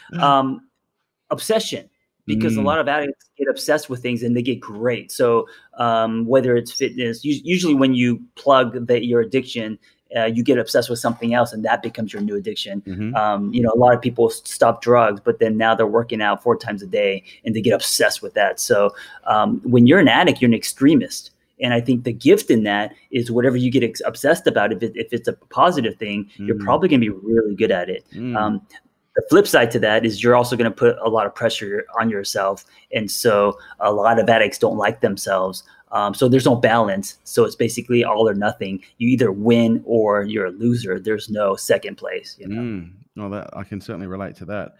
Obsession. Because a lot of addicts get obsessed with things and they get great. So whether it's fitness, usually when you plug your addiction, you get obsessed with something else and that becomes your new addiction. You know, a lot of people stop drugs, but then now they're working out 4 times a day and they get obsessed with that. So when you're an addict, you're an extremist. And I think the gift in that is whatever you get obsessed about, if it's a positive thing, you're probably going to be really good at it. The flip side to that is you're also going to put a lot of pressure on yourself. And so a lot of addicts don't like themselves. So there's no balance. So it's basically all or nothing. You either win or you're a loser. There's no second place. You know? Well, that, I can certainly relate to that.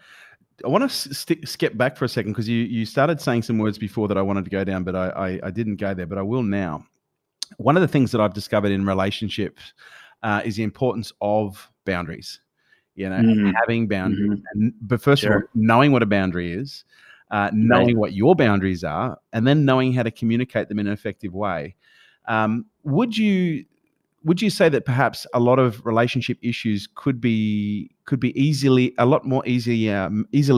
I want to skip back for a second because you started saying some words before that I wanted to go down, but I didn't go there, but I will now. One of the things that I've discovered in relationships is the importance of boundaries, you know, having boundaries. But first of all, knowing what a boundary is, knowing what your boundaries are, and then knowing how to communicate them in an effective way. Would you say that perhaps a lot of relationship issues could be easily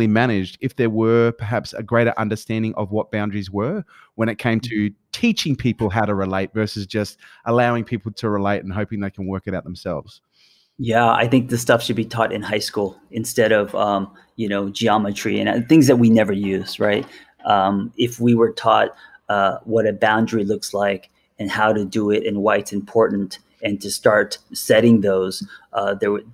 managed if there were perhaps a greater understanding of what boundaries were when it came to teaching people how to relate versus just allowing people to relate and hoping they can work it out themselves? Yeah, I think this stuff should be taught in high school instead of geometry and things that we never use, right? If we were taught what a boundary looks like and how to do it and why it's important, and to start setting those, there would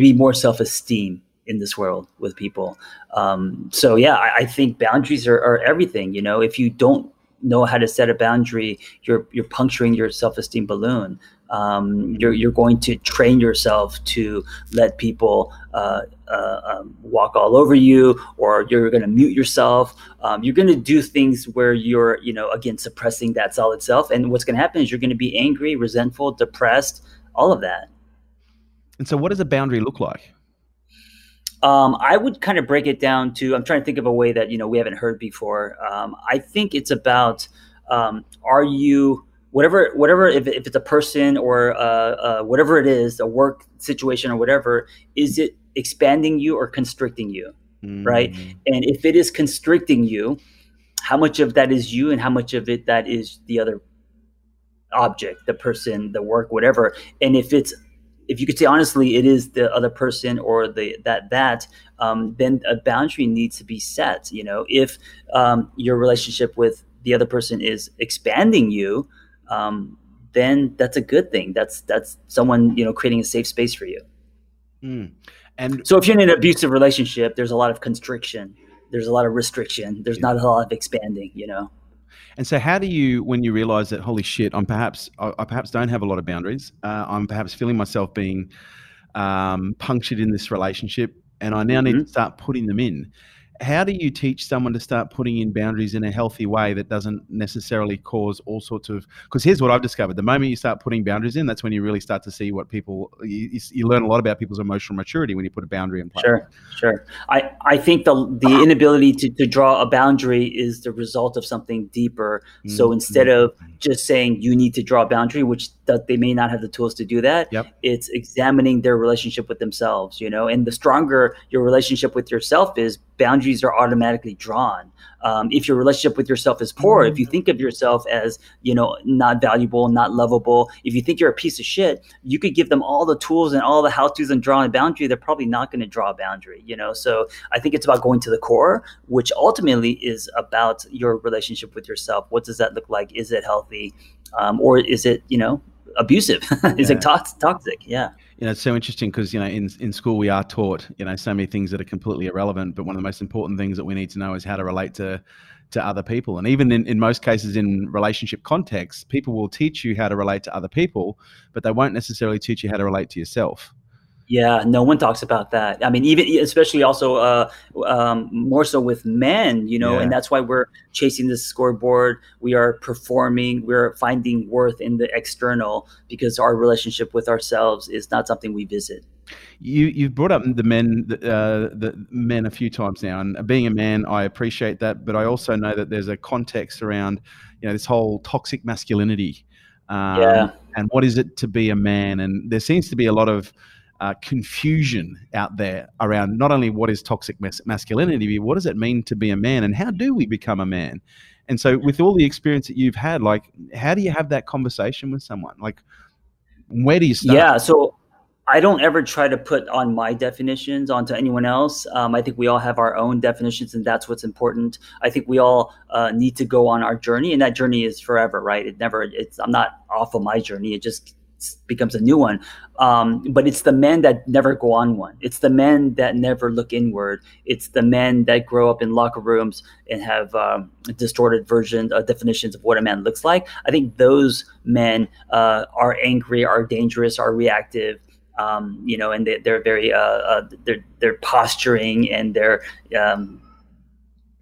be more self-esteem in this world with people. I think boundaries are everything. You know, if you don't know how to set a boundary, you're puncturing your self-esteem balloon. You're going to train yourself to let people walk all over you, or you're going to mute yourself. You're going to do things where you're, again, suppressing that solid self. And what's going to happen is you're going to be angry, resentful, depressed, all of that. And so what does a boundary look like? I would kind of break it down to, I'm trying to think of a way that, we haven't heard before. I think it's about, are you... Whatever, if it's a person or whatever it is, a work situation or whatever, is it expanding you or constricting you, right? And if it is constricting you, how much of that is you and how much of it that is the other object, the person, the work, whatever. And if you could say honestly, it is the other person or then a boundary needs to be set. If your relationship with the other person is expanding you, then that's a good thing. That's someone, creating a safe space for you. And so if you're in an abusive relationship, there's a lot of constriction, there's a lot of restriction, there's not a lot of expanding, And so how do you, when you realize that, holy shit, I perhaps don't have a lot of boundaries. I'm perhaps feeling myself being punctured in this relationship, and I now need to start putting them in. How do you teach someone to start putting in boundaries in a healthy way that doesn't necessarily cause all sorts of, because here's what I've discovered. The moment you start putting boundaries in, that's when you really start to see what people, you learn a lot about people's emotional maturity when you put a boundary in place. Sure. I think the inability to draw a boundary is the result of something deeper. So instead of just saying you need to draw a boundary, which they may not have the tools to do that, it's examining their relationship with themselves, and the stronger your relationship with yourself is, boundaries are automatically drawn. If your relationship with yourself is poor, if you think of yourself as, not valuable, not lovable, if you think you're a piece of shit, you could give them all the tools and all the how-tos and drawing a boundary. They're probably not going to draw a boundary, So I think it's about going to the core, which ultimately is about your relationship with yourself. What does that look like? Is it healthy? Or is it, abusive? Is it toxic? Yeah. It's so interesting because, in school we are taught, so many things that are completely irrelevant. But one of the most important things that we need to know is how to relate to other people. And even in most cases in relationship contexts, people will teach you how to relate to other people, but they won't necessarily teach you how to relate to yourself. Yeah, no one talks about that. I mean, especially also more so with men, and that's why we're chasing this scoreboard. We are performing, we're finding worth in the external because our relationship with ourselves is not something we visit. You've brought up the men a few times now, and being a man, I appreciate that. But I also know that there's a context around, this whole toxic masculinity and what is it to be a man? And there seems to be a lot of confusion out there around not only what is toxic masculinity, but what does it mean to be a man, and how do we become a man? And so with all the experience that you've had, how do you have that conversation with someone? Where do you start? Yeah, so I don't ever try to put on my definitions onto anyone else. I think we all have our own definitions, and that's what's important. I think we all need to go on our journey, and that journey is forever, right? I'm not off of my journey. It just becomes a new one. But it's the men that never go on one. It's the men that never look inward. It's the men that grow up in locker rooms and have distorted versions of definitions of what a man looks like. I think those men are angry, are dangerous, are reactive. And they're very they're posturing, and they're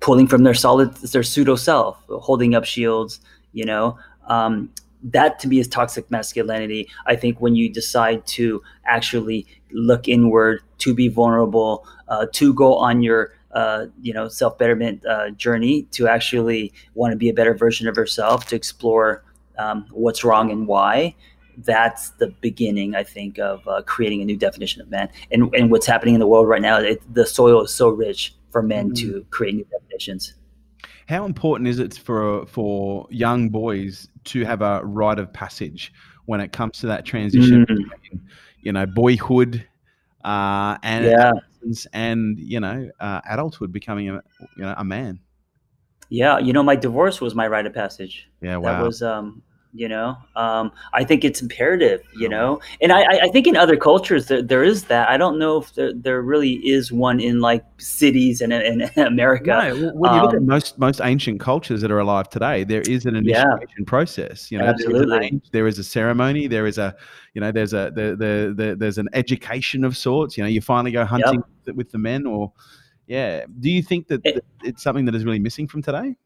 pulling from their pseudo self, holding up shields. That to me is toxic masculinity. I think when you decide to actually look inward, to be vulnerable, to go on your self-betterment journey, to actually want to be a better version of yourself, to explore what's wrong and why. That's the beginning, I think, of creating a new definition of man. And what's happening in the world right now, the soil is so rich for men to create new definitions. How important is it for young boys to have a rite of passage when it comes to that transition between, boyhood and adulthood, becoming a man? Yeah, my divorce was my rite of passage. Yeah, wow. That was I think it's imperative, and I think in other cultures there is that. I don't know if there really is one in like cities and in America. No, when you look at most ancient cultures that are alive today, there is an initiation process, absolutely. There is a ceremony, there is a, there's an education of sorts, you finally go hunting with the men or, Do you think that it's something that is really missing from today?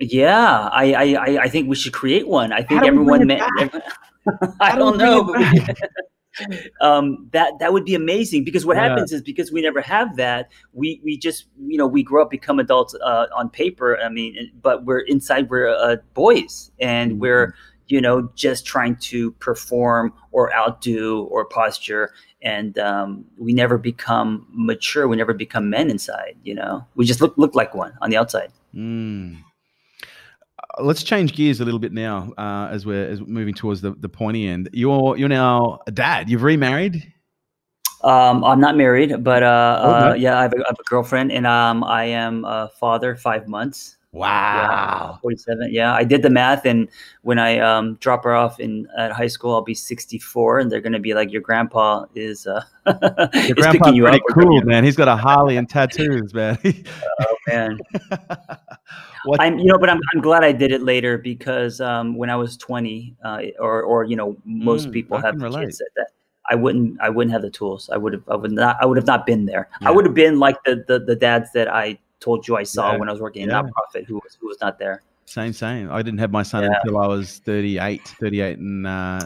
Yeah, I think we should create one. I think everyone I don't know, that would be amazing, because what happens is, because we never have that, we just we grow up, become adults on paper, but we're inside, we're boys, and we're just trying to perform or outdo or posture, and we never become mature, we never become men inside, we just look like one on the outside. Let's change gears a little bit now as we're moving towards the pointy end. You're now a dad. You've remarried? I'm not married, but I have a girlfriend, and I am a father, 5 months. Wow. Yeah, 47. Yeah, I did the math, and when I drop her off at high school, I'll be 64, and they're going to be like, your grandpa is your grandpa's picking you up. Cool, man. He's got a Harley and tattoos, man. Oh, man. I'm glad I did it later, because when I was 20 most people have kids at that. I wouldn't have the tools. I would have not been there. Yeah. I would have been like the dads that I told you I saw when I was working in a nonprofit, who was not there. Same. I didn't have my son until I was 38 and nice.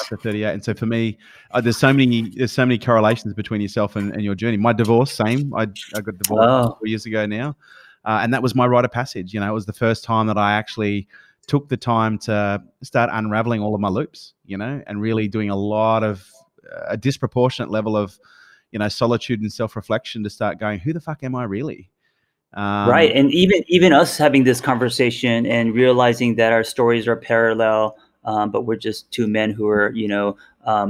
After 38. And so for me, there's so many correlations between yourself and your journey. My divorce, same. I got divorced 4 years ago now. And that was my rite of passage. It was the first time that I actually took the time to start unraveling all of my loops, and really doing a lot of a disproportionate level of, solitude and self-reflection to start going, who the fuck am I really? Right. And even us having this conversation and realizing that our stories are parallel, but we're just two men who are,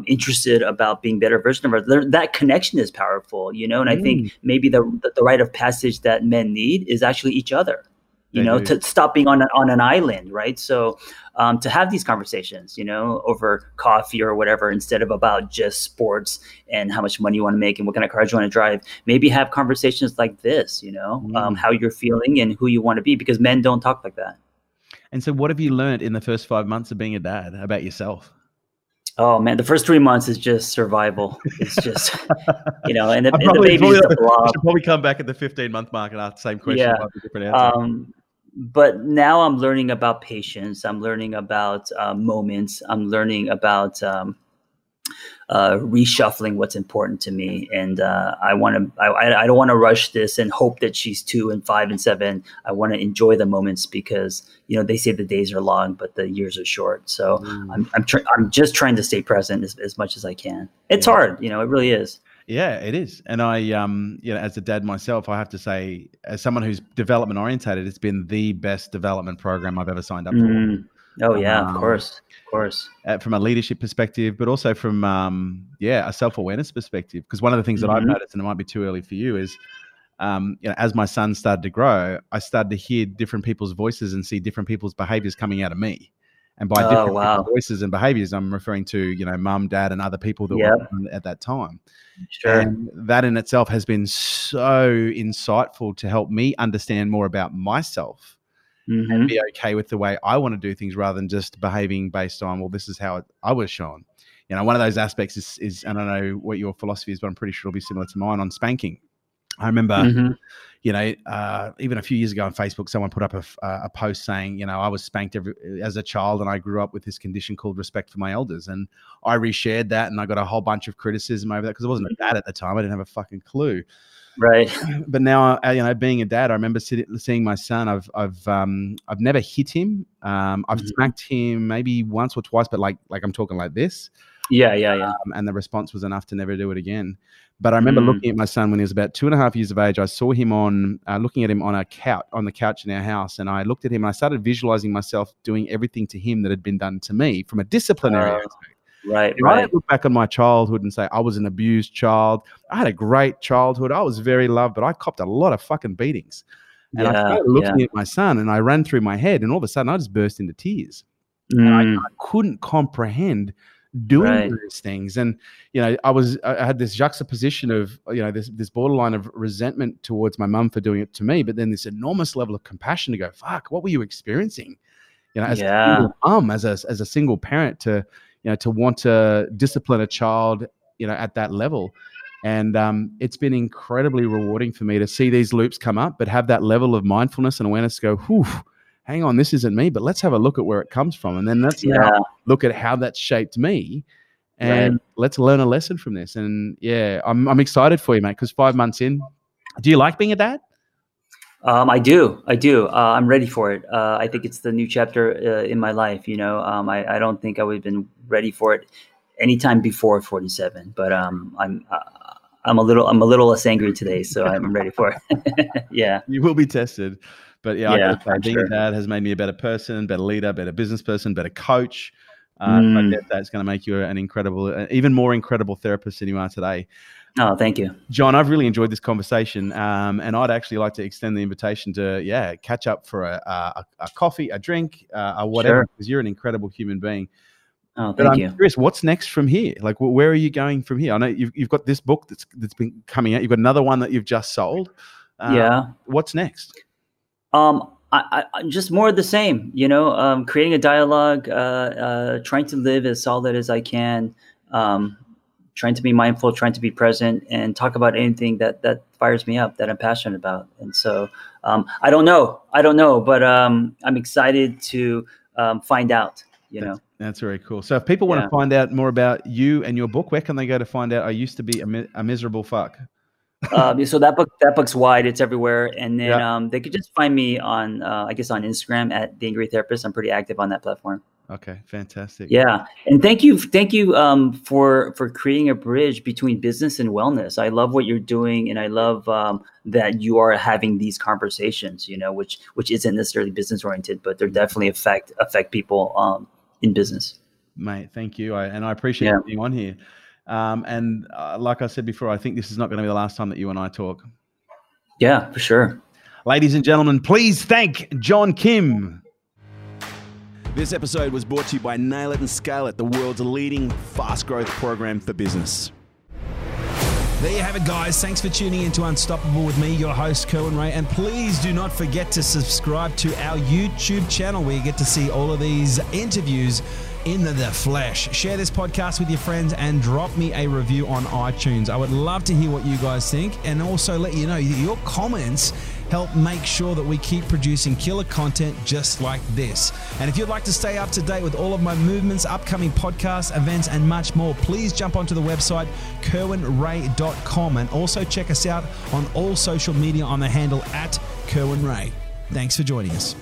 interested about being better version of us. That connection is powerful, and I think maybe the rite of passage that men need is actually each other, to stop being on an island, right? So to have these conversations, over coffee or whatever, instead of about just sports and how much money you want to make and what kind of cars you want to drive, maybe have conversations like this, how you're feeling and who you want to be, because men don't talk like that. And so what have you learned in the first 5 months of being a dad about yourself? Oh man, the first 3 months is just survival. It's just, and the baby's a blob. Should probably come back at the 15-month mark and ask the same question. Yeah. But now I'm learning about patience. I'm learning about moments. I'm learning about reshuffling what's important to me. And I don't want to rush this and hope that she's 2 and 5 and 7. I want to enjoy the moments, because they say the days are long, but the years are short. So I'm just trying to stay present as much as I can. It's hard, it really is. Yeah, it is. And I, as a dad myself, I have to say, as someone who's development orientated, it's been the best development program I've ever signed up for. Oh yeah, of course. From a leadership perspective, but also from a self-awareness perspective. Because one of the things that I've noticed, and it might be too early for you, is as my son started to grow, I started to hear different people's voices and see different people's behaviors coming out of me. And by different voices and behaviors, I'm referring to, mum, dad, and other people that were at that time. Sure. And that in itself has been so insightful to help me understand more about myself and be okay with the way I want to do things rather than just behaving based on, well, this is how I was shown. One of those aspects is, and I don't know what your philosophy is, but I'm pretty sure it'll be similar to mine on spanking. I remember, even a few years ago on Facebook, someone put up a post saying, I was spanked as a child and I grew up with this condition called respect for my elders. And I reshared that and I got a whole bunch of criticism over that because I wasn't a dad at the time. I didn't have a fucking clue. Right. But now, being a dad, I remember seeing my son. I've never hit him. I've smacked him maybe once or twice, but like I'm talking like this. Yeah. And the response was enough to never do it again. But I remember looking at my son when he was about 2.5 years of age. I saw him on the couch in our house, and I looked at him and I started visualizing myself doing everything to him that had been done to me from a disciplinary aspect. Right. I don't look back on my childhood and say I was an abused child. I had a great childhood. I was very loved, but I copped a lot of fucking beatings. And I started looking at my son, and I ran through my head, and all of a sudden I just burst into tears. And I couldn't comprehend doing those things. And I had this juxtaposition of this borderline of resentment towards my mum for doing it to me, but then this enormous level of compassion to go, fuck, what were you experiencing? As a single mum, as a single parent, to to want to discipline a child at that level. And it's been incredibly rewarding for me to see these loops come up, but have that level of mindfulness and awareness to go, whew, hang on, this isn't me, but let's have a look at where it comes from. And then let's look at how that shaped me, and let's learn a lesson from this. And I'm excited for you, mate, because 5 months in, do you like being a dad? I do. I'm ready for it. I think it's the new chapter in my life. I don't think I would have been ready for it anytime before 47, but I'm a little less angry today, so I'm ready for it. Yeah. You will be tested. But being a dad has made me a better person, better leader, better business person, better coach. I get that's going to make you an even more incredible therapist than you are today. Oh, thank you. John, I've really enjoyed this conversation. And I'd actually like to extend the invitation to, catch up for a coffee, a drink, a whatever, because you're an incredible human being. Oh, thank you. I'm curious, what's next from here? Like, where are you going from here? I know you've got this book that's been coming out. You've got another one that you've just sold. What's next? I just more of the same, creating a dialogue, trying to live as solid as I can, trying to be mindful, trying to be present, and talk about anything that fires me up, that I'm passionate about. And so, I don't know, but, I'm excited to, find out, That's very cool. So if people want to find out more about you and your book, where can they go to find out I Used to Be a Miserable Fuck? So that book's wide. It's everywhere. And then they could just find me on, on Instagram at The Angry Therapist. I'm pretty active on that platform. Okay, fantastic. Yeah, and thank you for creating a bridge between business and wellness. I love what you're doing, and I love that you are having these conversations. Which isn't necessarily business oriented, but they're definitely affect people in business. Mate, thank you, and I appreciate you being on here. Like I said before, I think this is not going to be the last time that you and I talk. Yeah, for sure. Ladies and gentlemen, please thank John Kim. This episode was brought to you by Nail It and Scale It, the world's leading fast growth program for business. There you have it, guys. Thanks for tuning into Unstoppable with me, your host, Kerwin Ray. And please do not forget to subscribe to our YouTube channel, where you get to see all of these interviews in the flesh. Share this podcast with your friends and drop me a review on iTunes. I would love to hear what you guys think, and also let you know your comments help make sure that we keep producing killer content just like this. And if you'd like to stay up to date with all of my movements, upcoming podcasts, events, and much more, please jump onto the website, kerwinray.com, and also check us out on all social media on the handle at Kerwin Ray. Thanks for joining us.